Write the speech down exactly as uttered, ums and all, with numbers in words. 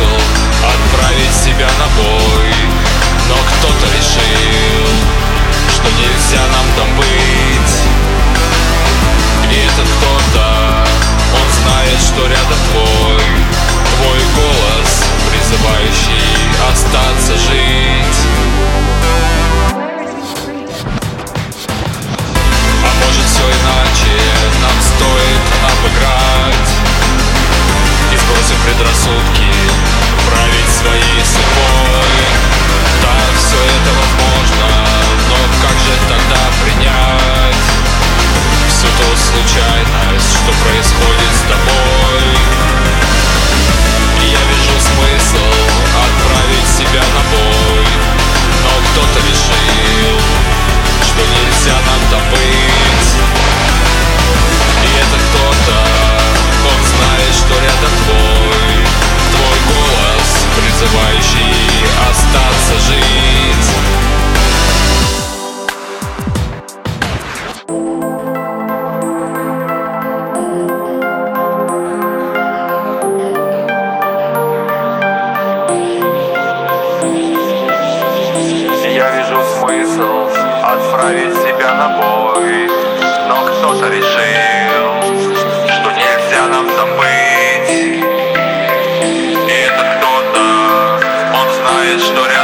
Отправить себя на бой, но кто-то решил, что нельзя нам там быть. И этот кто-то, он знает, что рядом.